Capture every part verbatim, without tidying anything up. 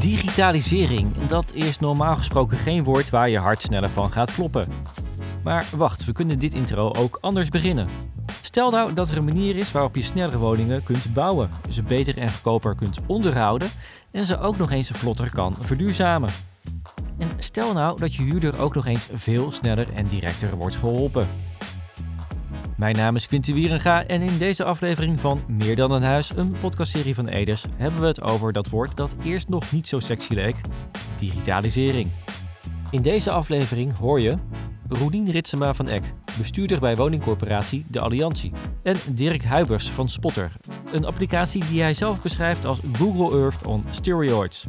Digitalisering, dat is normaal gesproken geen woord waar je hart sneller van gaat kloppen. Maar wacht, we kunnen dit intro ook anders beginnen. Stel nou dat er een manier is waarop je snellere woningen kunt bouwen, ze beter en goedkoper kunt onderhouden en ze ook nog eens vlotter kan verduurzamen. En stel nou dat je huurder ook nog eens veel sneller en directer wordt geholpen. Mijn naam is Quinten Wierenga en in deze aflevering van Meer dan een huis, een podcastserie van Edes, hebben we het over dat woord dat eerst nog niet zo sexy leek, digitalisering. In deze aflevering hoor je Roelien Ritsema van Eck, bestuurder bij woningcorporatie De Alliantie, en Dirk Huibers van Spotr, een applicatie die hij zelf beschrijft als Google Earth on steroids.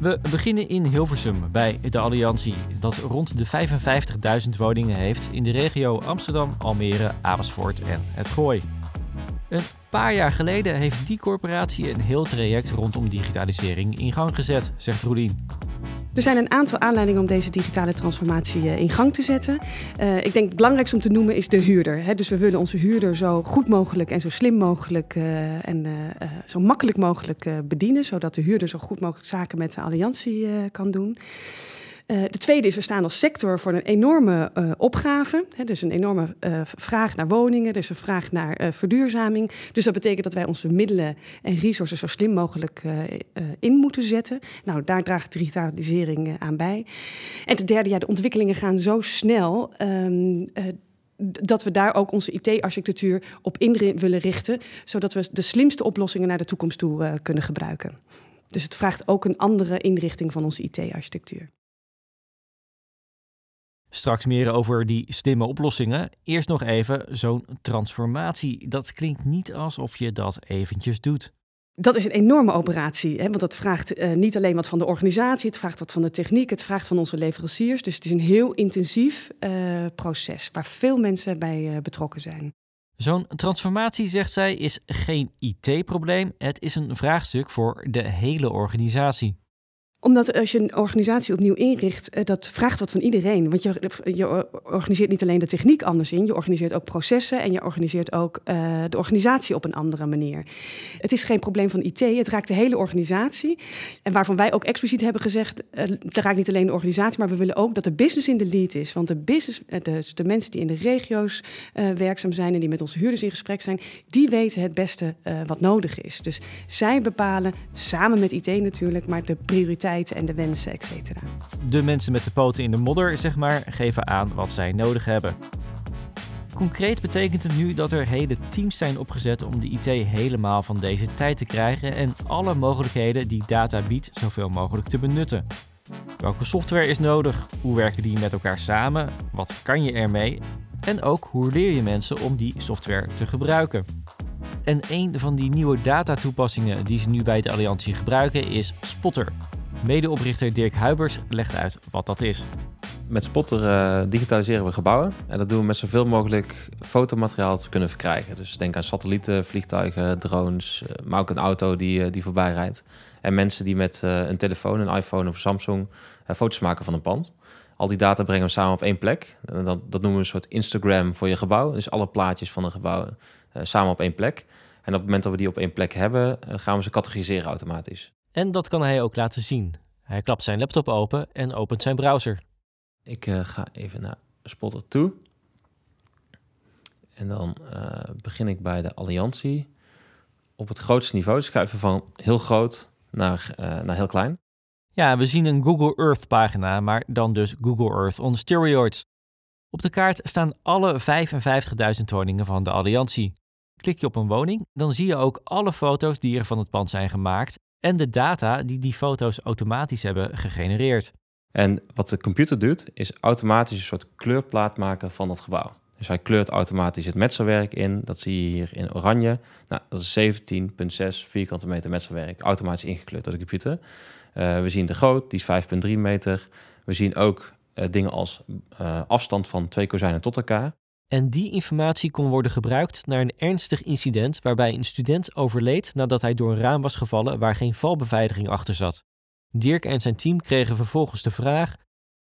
We beginnen in Hilversum bij De Alliantie, dat rond de vijfenvijftigduizend woningen heeft in de regio Amsterdam, Almere, Amersfoort en het Gooi. Een paar jaar geleden heeft die corporatie een heel traject rondom digitalisering in gang gezet, zegt Roelien. Er zijn een aantal aanleidingen om deze digitale transformatie in gang te zetten. Uh, ik denk het belangrijkste om te noemen is de huurder. Hè? Dus we willen onze huurder zo goed mogelijk en zo slim mogelijk uh, en uh, uh, zo makkelijk mogelijk uh, bedienen. Zodat de huurder zo goed mogelijk zaken met de Alliantie uh, kan doen. Uh, de tweede is, we staan als sector voor een enorme uh, opgave. He, dus een enorme uh, vraag naar woningen, dus een vraag naar uh, verduurzaming. Dus dat betekent dat wij onze middelen en resources zo slim mogelijk uh, uh, in moeten zetten. Nou, daar draagt digitalisering uh, aan bij. En ten derde, ja, de ontwikkelingen gaan zo snel... Um, uh, dat we daar ook onze I T-architectuur op in willen richten... zodat we de slimste oplossingen naar de toekomst toe uh, kunnen gebruiken. Dus het vraagt ook een andere inrichting van onze I T-architectuur. Straks meer over die slimme oplossingen. Eerst nog even zo'n transformatie. Dat klinkt niet alsof je dat eventjes doet. Dat is een enorme operatie, hè? Want dat vraagt uh, niet alleen wat van de organisatie... het vraagt wat van de techniek, het vraagt van onze leveranciers. Dus het is een heel intensief uh, proces waar veel mensen bij uh, betrokken zijn. Zo'n transformatie, zegt zij, is geen I T-probleem. Het is een vraagstuk voor de hele organisatie. Omdat als je een organisatie opnieuw inricht, dat vraagt wat van iedereen. Want je, je organiseert niet alleen de techniek anders in, je organiseert ook processen en je organiseert ook uh, de organisatie op een andere manier. Het is geen probleem van I T, het raakt de hele organisatie. En waarvan wij ook expliciet hebben gezegd, uh, het raakt niet alleen de organisatie, maar we willen ook dat de business in de lead is. Want de business, uh, dus de mensen die in de regio's uh, werkzaam zijn en die met onze huurders in gesprek zijn, die weten het beste uh, wat nodig is. Dus zij bepalen, samen met I T natuurlijk, maar de prioriteit en de wensen, et cetera. De mensen met de poten in de modder, zeg maar, geven aan wat zij nodig hebben. Concreet betekent het nu dat er hele teams zijn opgezet om de I T helemaal van deze tijd te krijgen en alle mogelijkheden die data biedt zoveel mogelijk te benutten. Welke software is nodig? Hoe werken die met elkaar samen? Wat kan je ermee? En ook, hoe leer je mensen om die software te gebruiken? En een van die nieuwe datatoepassingen die ze nu bij de Alliantie gebruiken is Spotr. Medeoprichter Dirk Huibers legt uit wat dat is. Met Spotr uh, digitaliseren we gebouwen. En dat doen we met zoveel mogelijk fotomateriaal te kunnen verkrijgen. Dus denk aan satellieten, vliegtuigen, drones, uh, maar ook een auto die, uh, die voorbij rijdt. En mensen die met uh, een telefoon, een iPhone of Samsung uh, foto's maken van een pand. Al die data brengen we samen op één plek. En dat, dat noemen we een soort Instagram voor je gebouw. Dus alle plaatjes van een gebouw uh, samen op één plek. En op het moment dat we die op één plek hebben, uh, gaan we ze categoriseren automatisch. En dat kan hij ook laten zien. Hij klapt zijn laptop open en opent zijn browser. Ik uh, ga even naar Spotr toe. En dan uh, begin ik bij de Alliantie. Op het grootste niveau, dus schuiven van heel groot naar, uh, naar heel klein. Ja, we zien een Google Earth pagina, maar dan dus Google Earth on steroids. Op de kaart staan alle vijfenvijftigduizend woningen van de Alliantie. Klik je op een woning, dan zie je ook alle foto's die er van het pand zijn gemaakt en de data die die foto's automatisch hebben gegenereerd. En wat de computer doet, is automatisch een soort kleurplaat maken van dat gebouw. Dus hij kleurt automatisch het metselwerk in. Dat zie je hier in oranje. Nou, dat is zeventien komma zes vierkante meter metselwerk, automatisch ingekleurd door de computer. Uh, we zien de groot, die is vijf komma drie meter. We zien ook uh, dingen als uh, afstand van twee kozijnen tot elkaar. En die informatie kon worden gebruikt naar een ernstig incident waarbij een student overleed nadat hij door een raam was gevallen waar geen valbeveiliging achter zat. Dirk en zijn team kregen vervolgens de vraag: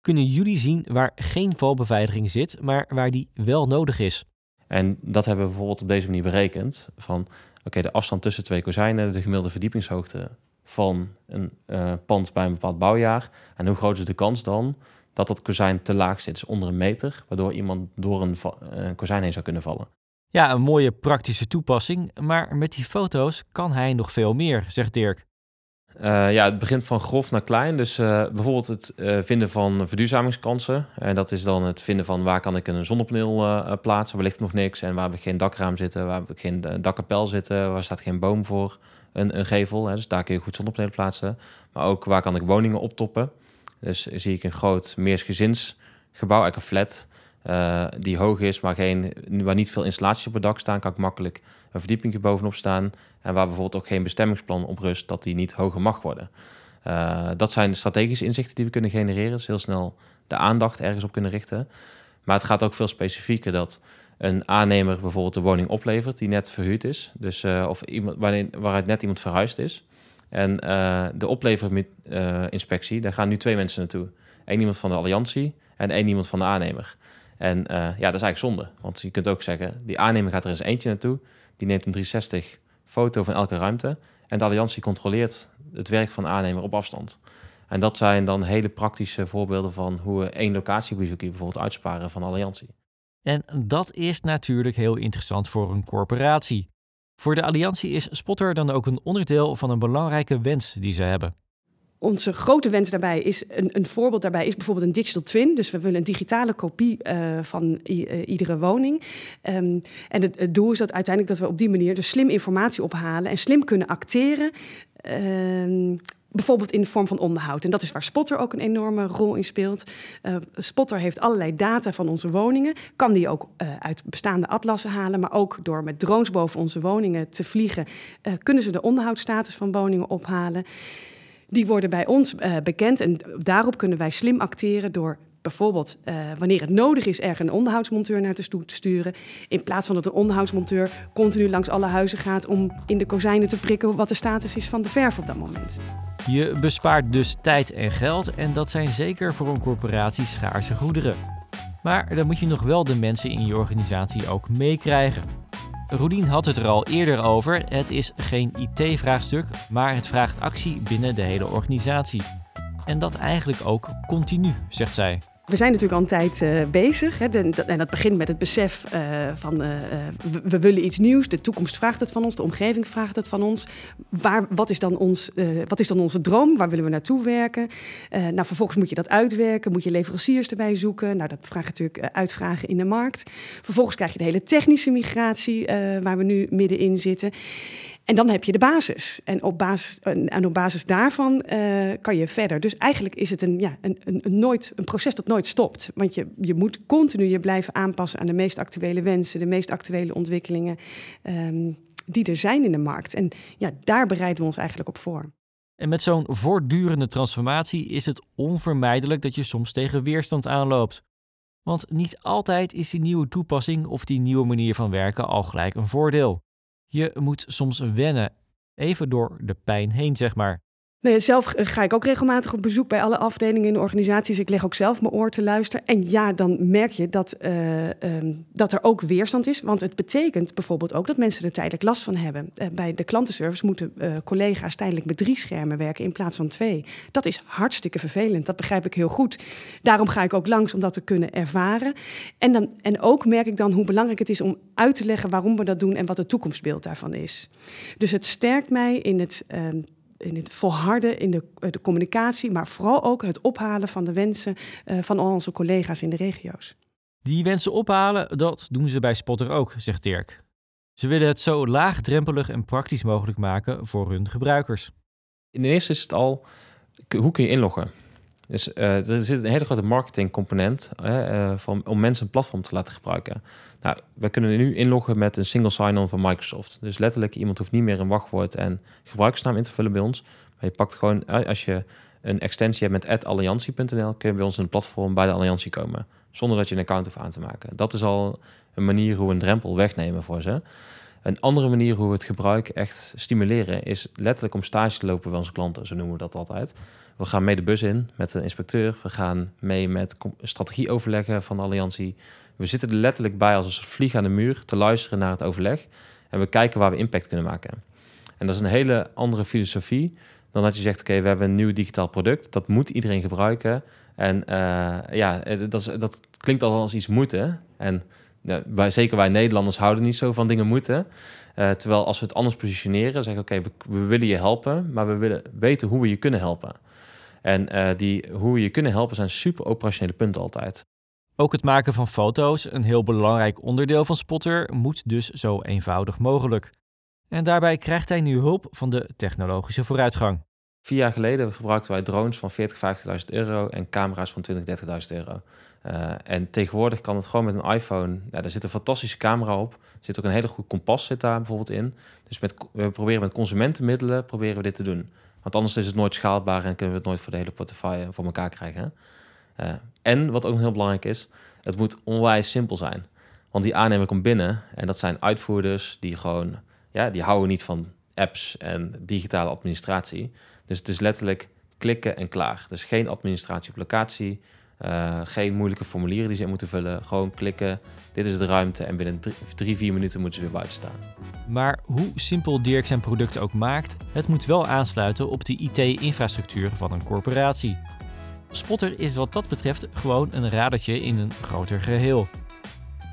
kunnen jullie zien waar geen valbeveiliging zit, maar waar die wel nodig is? En dat hebben we bijvoorbeeld op deze manier berekend. Van oké, de afstand tussen twee kozijnen, de gemiddelde verdiepingshoogte van een uh, pand bij een bepaald bouwjaar. En hoe groot is de kans dan dat dat kozijn te laag zit, dus onder een meter, waardoor iemand door een va- uh, kozijn heen zou kunnen vallen. Ja, een mooie praktische toepassing, maar met die foto's kan hij nog veel meer, zegt Dirk. Uh, ja, het begint van grof naar klein. Dus uh, bijvoorbeeld het uh, vinden van verduurzamingskansen. En uh, dat is dan het vinden van waar kan ik een zonnepaneel uh, plaatsen. Waar ligt nog niks en waar heb ik geen dakraam zitten. Waar heb ik geen dakkapel zitten. Waar staat geen boom voor. Een, een gevel. Hè, dus daar kun je goed zonnepanelen plaatsen. Maar ook waar kan ik woningen optoppen. Dus zie ik een groot meersgezinsgebouw, eigenlijk een flat. Uh, die hoog is, maar geen, waar niet veel installaties op het dak staan, kan ik makkelijk een verdieping bovenop staan. En waar bijvoorbeeld ook geen bestemmingsplan op rust, dat die niet hoger mag worden. Uh, dat zijn strategische inzichten die we kunnen genereren. Dus heel snel de aandacht ergens op kunnen richten. Maar het gaat ook veel specifieker dat een aannemer bijvoorbeeld een woning oplevert die net verhuurd is. Dus, uh, of iemand, waarin, waaruit net iemand verhuisd is. En uh, de opleverinspectie, uh, daar gaan nu twee mensen naartoe. Eén iemand van de Alliantie en één iemand van de aannemer. En uh, ja, dat is eigenlijk zonde. Want je kunt ook zeggen, die aannemer gaat er eens eentje naartoe. Die neemt een driehonderdzestig foto van elke ruimte. En de Alliantie controleert het werk van de aannemer op afstand. En dat zijn dan hele praktische voorbeelden van hoe we één locatiebezoek hier bijvoorbeeld uitsparen van de Alliantie. En dat is natuurlijk heel interessant voor een corporatie. Voor de Alliantie is Spotr dan ook een onderdeel van een belangrijke wens die ze hebben. Onze grote wens daarbij is, een, een voorbeeld daarbij is bijvoorbeeld een digital twin. Dus we willen een digitale kopie uh, van i- uh, iedere woning. Um, en het, het doel is dat uiteindelijk dat we op die manier dus slim informatie ophalen en slim kunnen acteren. Um, Bijvoorbeeld in de vorm van onderhoud. En dat is waar Spotr ook een enorme rol in speelt. Uh, Spotr heeft allerlei data van onze woningen. Kan die ook uh, uit bestaande atlassen halen. Maar ook door met drones boven onze woningen te vliegen, Uh, kunnen ze de onderhoudsstatus van woningen ophalen. Die worden bij ons uh, bekend. En daarop kunnen wij slim acteren door bijvoorbeeld uh, wanneer het nodig is ergens een onderhoudsmonteur naar te sturen. In plaats van dat een onderhoudsmonteur continu langs alle huizen gaat om in de kozijnen te prikken wat de status is van de verf op dat moment. Je bespaart dus tijd en geld en dat zijn zeker voor een corporatie schaarse goederen. Maar dan moet je nog wel de mensen in je organisatie ook meekrijgen. Roelien had het er al eerder over, het is geen I T-vraagstuk, maar het vraagt actie binnen de hele organisatie. En dat eigenlijk ook continu, zegt zij. We zijn natuurlijk al een tijd uh, bezig. Hè, de, de, en dat begint met het besef uh, van uh, we, we willen iets nieuws. De toekomst vraagt het van ons, de omgeving vraagt het van ons. Waar, wat, is dan ons uh, wat is dan onze droom? Waar willen we naartoe werken? Uh, nou, vervolgens moet je dat uitwerken. Moet je leveranciers erbij zoeken. Nou, dat vraagt natuurlijk uh, uitvragen in de markt. Vervolgens krijg je de hele technische migratie uh, waar we nu middenin zitten. En dan heb je de basis. En op basis, en op basis daarvan uh, kan je verder. Dus eigenlijk is het een, ja, een, een, een, nooit, een proces dat nooit stopt. Want je, je moet continu je blijven aanpassen aan de meest actuele wensen, de meest actuele ontwikkelingen um, die er zijn in de markt. En ja, daar bereiden we ons eigenlijk op voor. En met zo'n voortdurende transformatie is het onvermijdelijk dat je soms tegen weerstand aanloopt. Want niet altijd is die nieuwe toepassing of die nieuwe manier van werken al gelijk een voordeel. Je moet soms wennen, even door de pijn heen, zeg maar. Nee, zelf ga ik ook regelmatig op bezoek bij alle afdelingen en organisaties. Ik leg ook zelf mijn oor te luisteren. En ja, dan merk je dat, uh, um, dat er ook weerstand is. Want het betekent bijvoorbeeld ook dat mensen er tijdelijk last van hebben. Uh, bij de klantenservice moeten uh, collega's tijdelijk met drie schermen werken in plaats van twee. Dat is hartstikke vervelend, dat begrijp ik heel goed. Daarom ga ik ook langs om dat te kunnen ervaren. En, dan, en ook merk ik dan hoe belangrijk het is om uit te leggen waarom we dat doen en wat het toekomstbeeld daarvan is. Dus het sterkt mij in het... Uh, in het volharden, in de, de communicatie, maar vooral ook het ophalen van de wensen uh, van al onze collega's in de regio's. Die wensen ophalen, dat doen ze bij Spotr ook, zegt Dirk. Ze willen het zo laagdrempelig en praktisch mogelijk maken voor hun gebruikers. In de eerste is het al, hoe kun je inloggen? Dus uh, er zit een hele grote marketingcomponent uh, van, om mensen een platform te laten gebruiken. Nou, we kunnen nu inloggen met een single sign-on van Microsoft. Dus letterlijk, iemand hoeft niet meer een wachtwoord en gebruikersnaam in te vullen bij ons. Maar je pakt gewoon, uh, als je een extensie hebt met at alliantie punt n l... kun je bij ons in een platform bij de Alliantie komen. Zonder dat je een account hoeft aan te maken. Dat is al een manier hoe we een drempel wegnemen voor ze. Een andere manier hoe we het gebruik echt stimuleren is letterlijk om stage te lopen bij onze klanten. Zo noemen we dat altijd. We gaan mee de bus in met een inspecteur. We gaan mee met strategieoverleggen van de Alliantie. We zitten er letterlijk bij als een vlieg aan de muur te luisteren naar het overleg. En we kijken waar we impact kunnen maken. En dat is een hele andere filosofie dan dat je zegt, oké, okay, we hebben een nieuw digitaal product. Dat moet iedereen gebruiken. En uh, ja, dat, is, dat klinkt al als iets moeten. En ja, wij, zeker wij Nederlanders houden niet zo van dingen moeten. Uh, terwijl als we het anders positioneren, zeggen oké, okay, we, we willen je helpen, maar we willen weten hoe we je kunnen helpen. En uh, die, hoe we je kunnen helpen zijn super operationele punten altijd. Ook het maken van foto's, een heel belangrijk onderdeel van Spotr, moet dus zo eenvoudig mogelijk. En daarbij krijgt hij nu hulp van de technologische vooruitgang. Vier jaar geleden gebruikten wij drones van veertigduizend, vijftigduizend euro en camera's van twintigduizend, dertigduizend euro. Uh, en tegenwoordig kan het gewoon met een iPhone. Ja, daar zit een fantastische camera op. Er zit ook een hele goed kompas zit daar bijvoorbeeld in. Dus met, we proberen met consumentenmiddelen proberen we dit te doen. Want anders is het nooit schaalbaar en kunnen we het nooit voor de hele portefeuille voor elkaar krijgen. Uh, en wat ook heel belangrijk is, het moet onwijs simpel zijn. Want die aannemer komt binnen en dat zijn uitvoerders die gewoon... Ja, die houden niet van apps en digitale administratie. Dus het is letterlijk klikken en klaar. Dus geen administratie op locatie, uh, geen moeilijke formulieren die ze in moeten vullen. Gewoon klikken, dit is de ruimte en binnen drie, drie, vier minuten moeten ze weer buiten staan. Maar hoe simpel Dirk zijn product ook maakt, het moet wel aansluiten op de I T-infrastructuur van een corporatie. Spotr is wat dat betreft gewoon een radertje in een groter geheel.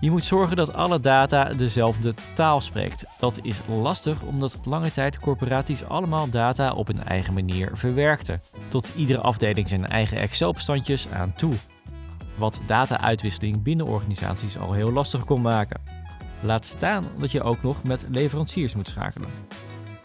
Je moet zorgen dat alle data dezelfde taal spreekt. Dat is lastig omdat lange tijd corporaties allemaal data op hun eigen manier verwerkten. Tot iedere afdeling zijn eigen Excel-bestandjes aan toe. Wat data-uitwisseling binnen organisaties al heel lastig kon maken. Laat staan dat je ook nog met leveranciers moet schakelen.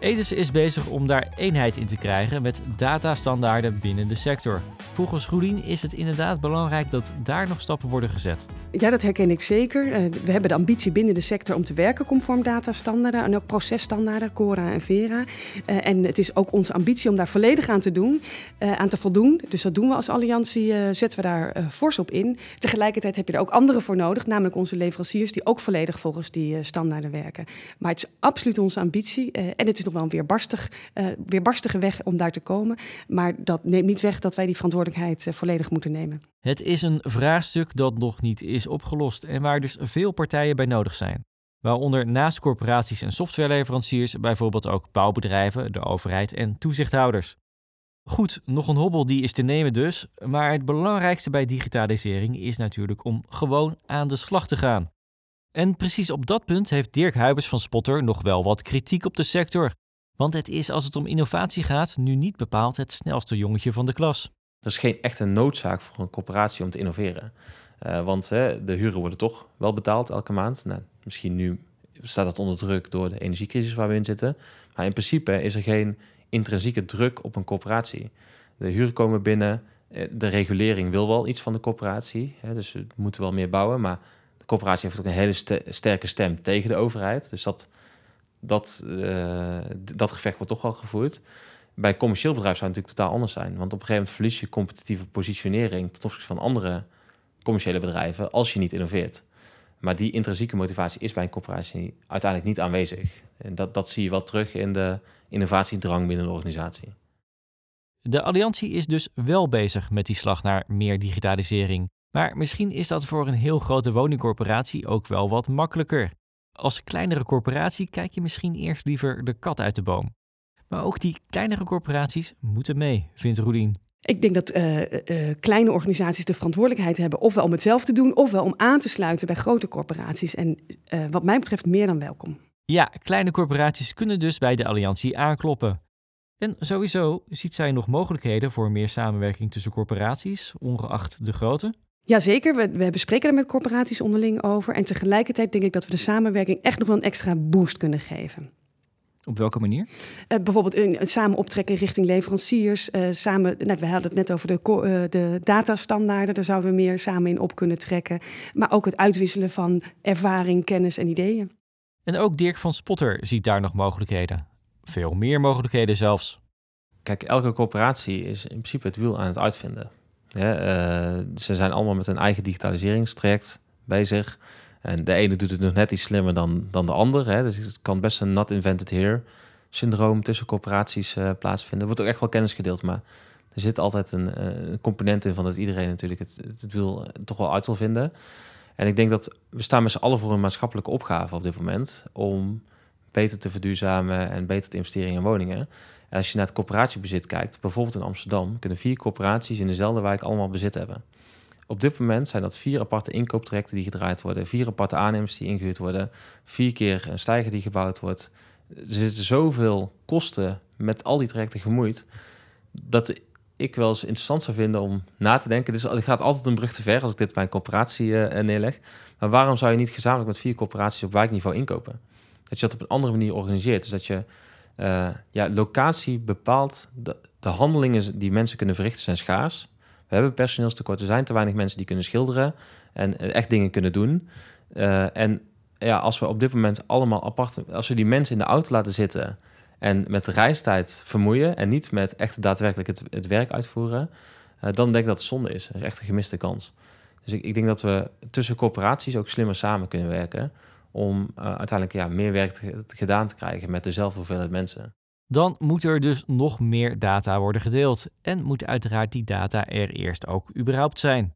Edes is bezig om daar eenheid in te krijgen met datastandaarden binnen de sector. Volgens Roelien is het inderdaad belangrijk dat daar nog stappen worden gezet. Ja, dat herken ik zeker. We hebben de ambitie binnen de sector om te werken conform datastandaarden en ook processtandaarden, Cora en Vera. En het is ook onze ambitie om daar volledig aan te doen, aan te voldoen. Dus dat doen we als Alliantie, zetten we daar fors op in. Tegelijkertijd heb je er ook anderen voor nodig, namelijk onze leveranciers die ook volledig volgens die standaarden werken. Maar het is absoluut onze ambitie en het is nog wel een weerbarstig, weerbarstige weg om daar te komen. Maar dat neemt niet weg dat wij die verantwoordelijkheid volledig moeten nemen. Het is een vraagstuk dat nog niet is opgelost en waar dus veel partijen bij nodig zijn. Waaronder naast corporaties en softwareleveranciers bijvoorbeeld ook bouwbedrijven, de overheid en toezichthouders. Goed, nog een hobbel die is te nemen dus, maar het belangrijkste bij digitalisering is natuurlijk om gewoon aan de slag te gaan. En precies op dat punt heeft Dirk Huibers van Spotr nog wel wat kritiek op de sector. Want het is als het om innovatie gaat nu niet bepaald het snelste jongetje van de klas. Er is geen echte noodzaak voor een corporatie om te innoveren. Uh, want hè, de huren worden toch wel betaald elke maand. Nou, misschien nu staat dat onder druk door de energiecrisis waar we in zitten. Maar in principe is er geen intrinsieke druk op een corporatie. De huren komen binnen, de regulering wil wel iets van de corporatie. Hè, dus we moeten wel meer bouwen. Maar de corporatie heeft ook een hele st- sterke stem tegen de overheid. Dus dat, dat, uh, dat gevecht wordt toch wel gevoerd. Bij een commercieel bedrijf zou het natuurlijk totaal anders zijn. Want op een gegeven moment verlies je competitieve positionering ten opzichte van andere commerciële bedrijven als je niet innoveert. Maar die intrinsieke motivatie is bij een corporatie uiteindelijk niet aanwezig. En dat, dat zie je wel terug in de innovatiedrang binnen de organisatie. De Alliantie is dus wel bezig met die slag naar meer digitalisering. Maar misschien is dat voor een heel grote woningcorporatie ook wel wat makkelijker. Als kleinere corporatie kijk je misschien eerst liever de kat uit de boom. Maar ook die kleinere corporaties moeten mee, vindt Roelien. Ik denk dat uh, uh, kleine organisaties de verantwoordelijkheid hebben... ofwel om het zelf te doen, ofwel om aan te sluiten bij grote corporaties. En uh, wat mij betreft meer dan welkom. Ja, kleine corporaties kunnen dus bij de Alliantie aankloppen. En sowieso ziet zij nog mogelijkheden voor meer samenwerking tussen corporaties... ongeacht de grootte. Jazeker, we, we bespreken er met corporaties onderling over. En tegelijkertijd denk ik dat we de samenwerking echt nog wel een extra boost kunnen geven. Op welke manier? Uh, bijvoorbeeld een, een samen optrekken richting leveranciers. Uh, samen, nou, we hadden het net over de, uh, de datastandaarden. Daar zouden we meer samen in op kunnen trekken. Maar ook het uitwisselen van ervaring, kennis en ideeën. En ook Dirk van Spotr ziet daar nog mogelijkheden. Veel meer mogelijkheden zelfs. Kijk, elke corporatie is in principe het wiel aan het uitvinden. Ja, uh, ze zijn allemaal met hun eigen digitaliseringstraject bezig... En de ene doet het nog net iets slimmer dan, dan de ander. Hè. Dus het kan best een not invented here syndroom tussen corporaties uh, plaatsvinden. Er wordt ook echt wel kennis gedeeld, maar er zit altijd een uh, component in van dat iedereen natuurlijk het, het, het wiel uh, toch wel uit zal vinden. En ik denk dat we staan met z'n allen voor een maatschappelijke opgave op dit moment om beter te verduurzamen en beter te investeren in woningen. En als je naar het coöperatiebezit kijkt, bijvoorbeeld in Amsterdam, kunnen vier coöperaties in dezelfde wijk allemaal bezit hebben. Op dit moment zijn dat vier aparte inkooptrajecten die gedraaid worden, vier aparte aannemers die ingehuurd worden, vier keer een steiger die gebouwd wordt. Er zitten zoveel kosten met al die trajecten gemoeid, dat ik wel eens interessant zou vinden om na te denken. Dus het gaat altijd een brug te ver als ik dit bij een coöperatie uh, neerleg. Maar waarom zou je niet gezamenlijk met vier coöperaties op wijkniveau inkopen? Dat je dat op een andere manier organiseert. Dus dat je uh, ja, locatie bepaalt. De, de handelingen die mensen kunnen verrichten zijn schaars. We hebben personeelstekort. Er zijn te weinig mensen die kunnen schilderen en echt dingen kunnen doen. Uh, en ja, als we op dit moment allemaal apart... Als we die mensen in de auto laten zitten en met de reistijd vermoeien en niet met echt daadwerkelijk het, het werk uitvoeren, uh, dan denk ik dat het zonde is. Dat is echt een gemiste kans. Dus ik, ik denk dat we tussen corporaties ook slimmer samen kunnen werken om uh, uiteindelijk ja, meer werk te, te gedaan te krijgen met dezelfde hoeveelheid mensen. Dan moet er dus nog meer data worden gedeeld en moet uiteraard die data er eerst ook überhaupt zijn.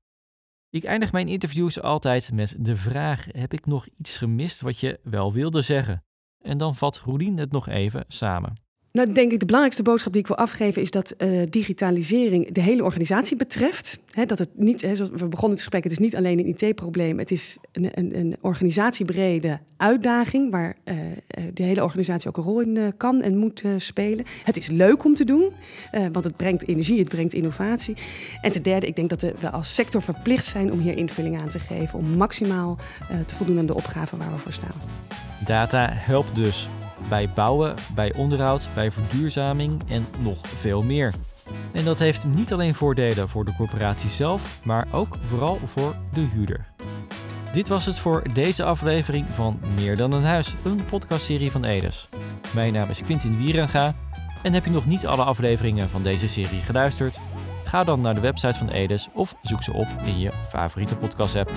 Ik eindig mijn interviews altijd met de vraag: heb ik nog iets gemist wat je wel wilde zeggen? En dan vat Roelien het nog even samen. Nou, denk ik de belangrijkste boodschap die ik wil afgeven is dat uh, digitalisering de hele organisatie betreft. He, dat het niet, he, zoals we begonnen het gesprek, het is niet alleen een I T-probleem. Het is een, een, een organisatiebrede uitdaging waar uh, de hele organisatie ook een rol in uh, kan en moet uh, spelen. Het is leuk om te doen, uh, want het brengt energie, het brengt innovatie. En ten derde, ik denk dat we als sector verplicht zijn om hier invulling aan te geven, om maximaal uh, te voldoen aan de opgaven waar we voor staan. Data helpt dus bij bouwen, bij onderhoud, bij verduurzaming en nog veel meer. En dat heeft niet alleen voordelen voor de corporatie zelf, maar ook vooral voor de huurder. Dit was het voor deze aflevering van Meer dan een huis, een podcastserie van Edes. Mijn naam is Quinten Wierenga en heb je nog niet alle afleveringen van deze serie geluisterd? Ga dan naar de website van Edes of zoek ze op in je favoriete podcast-app.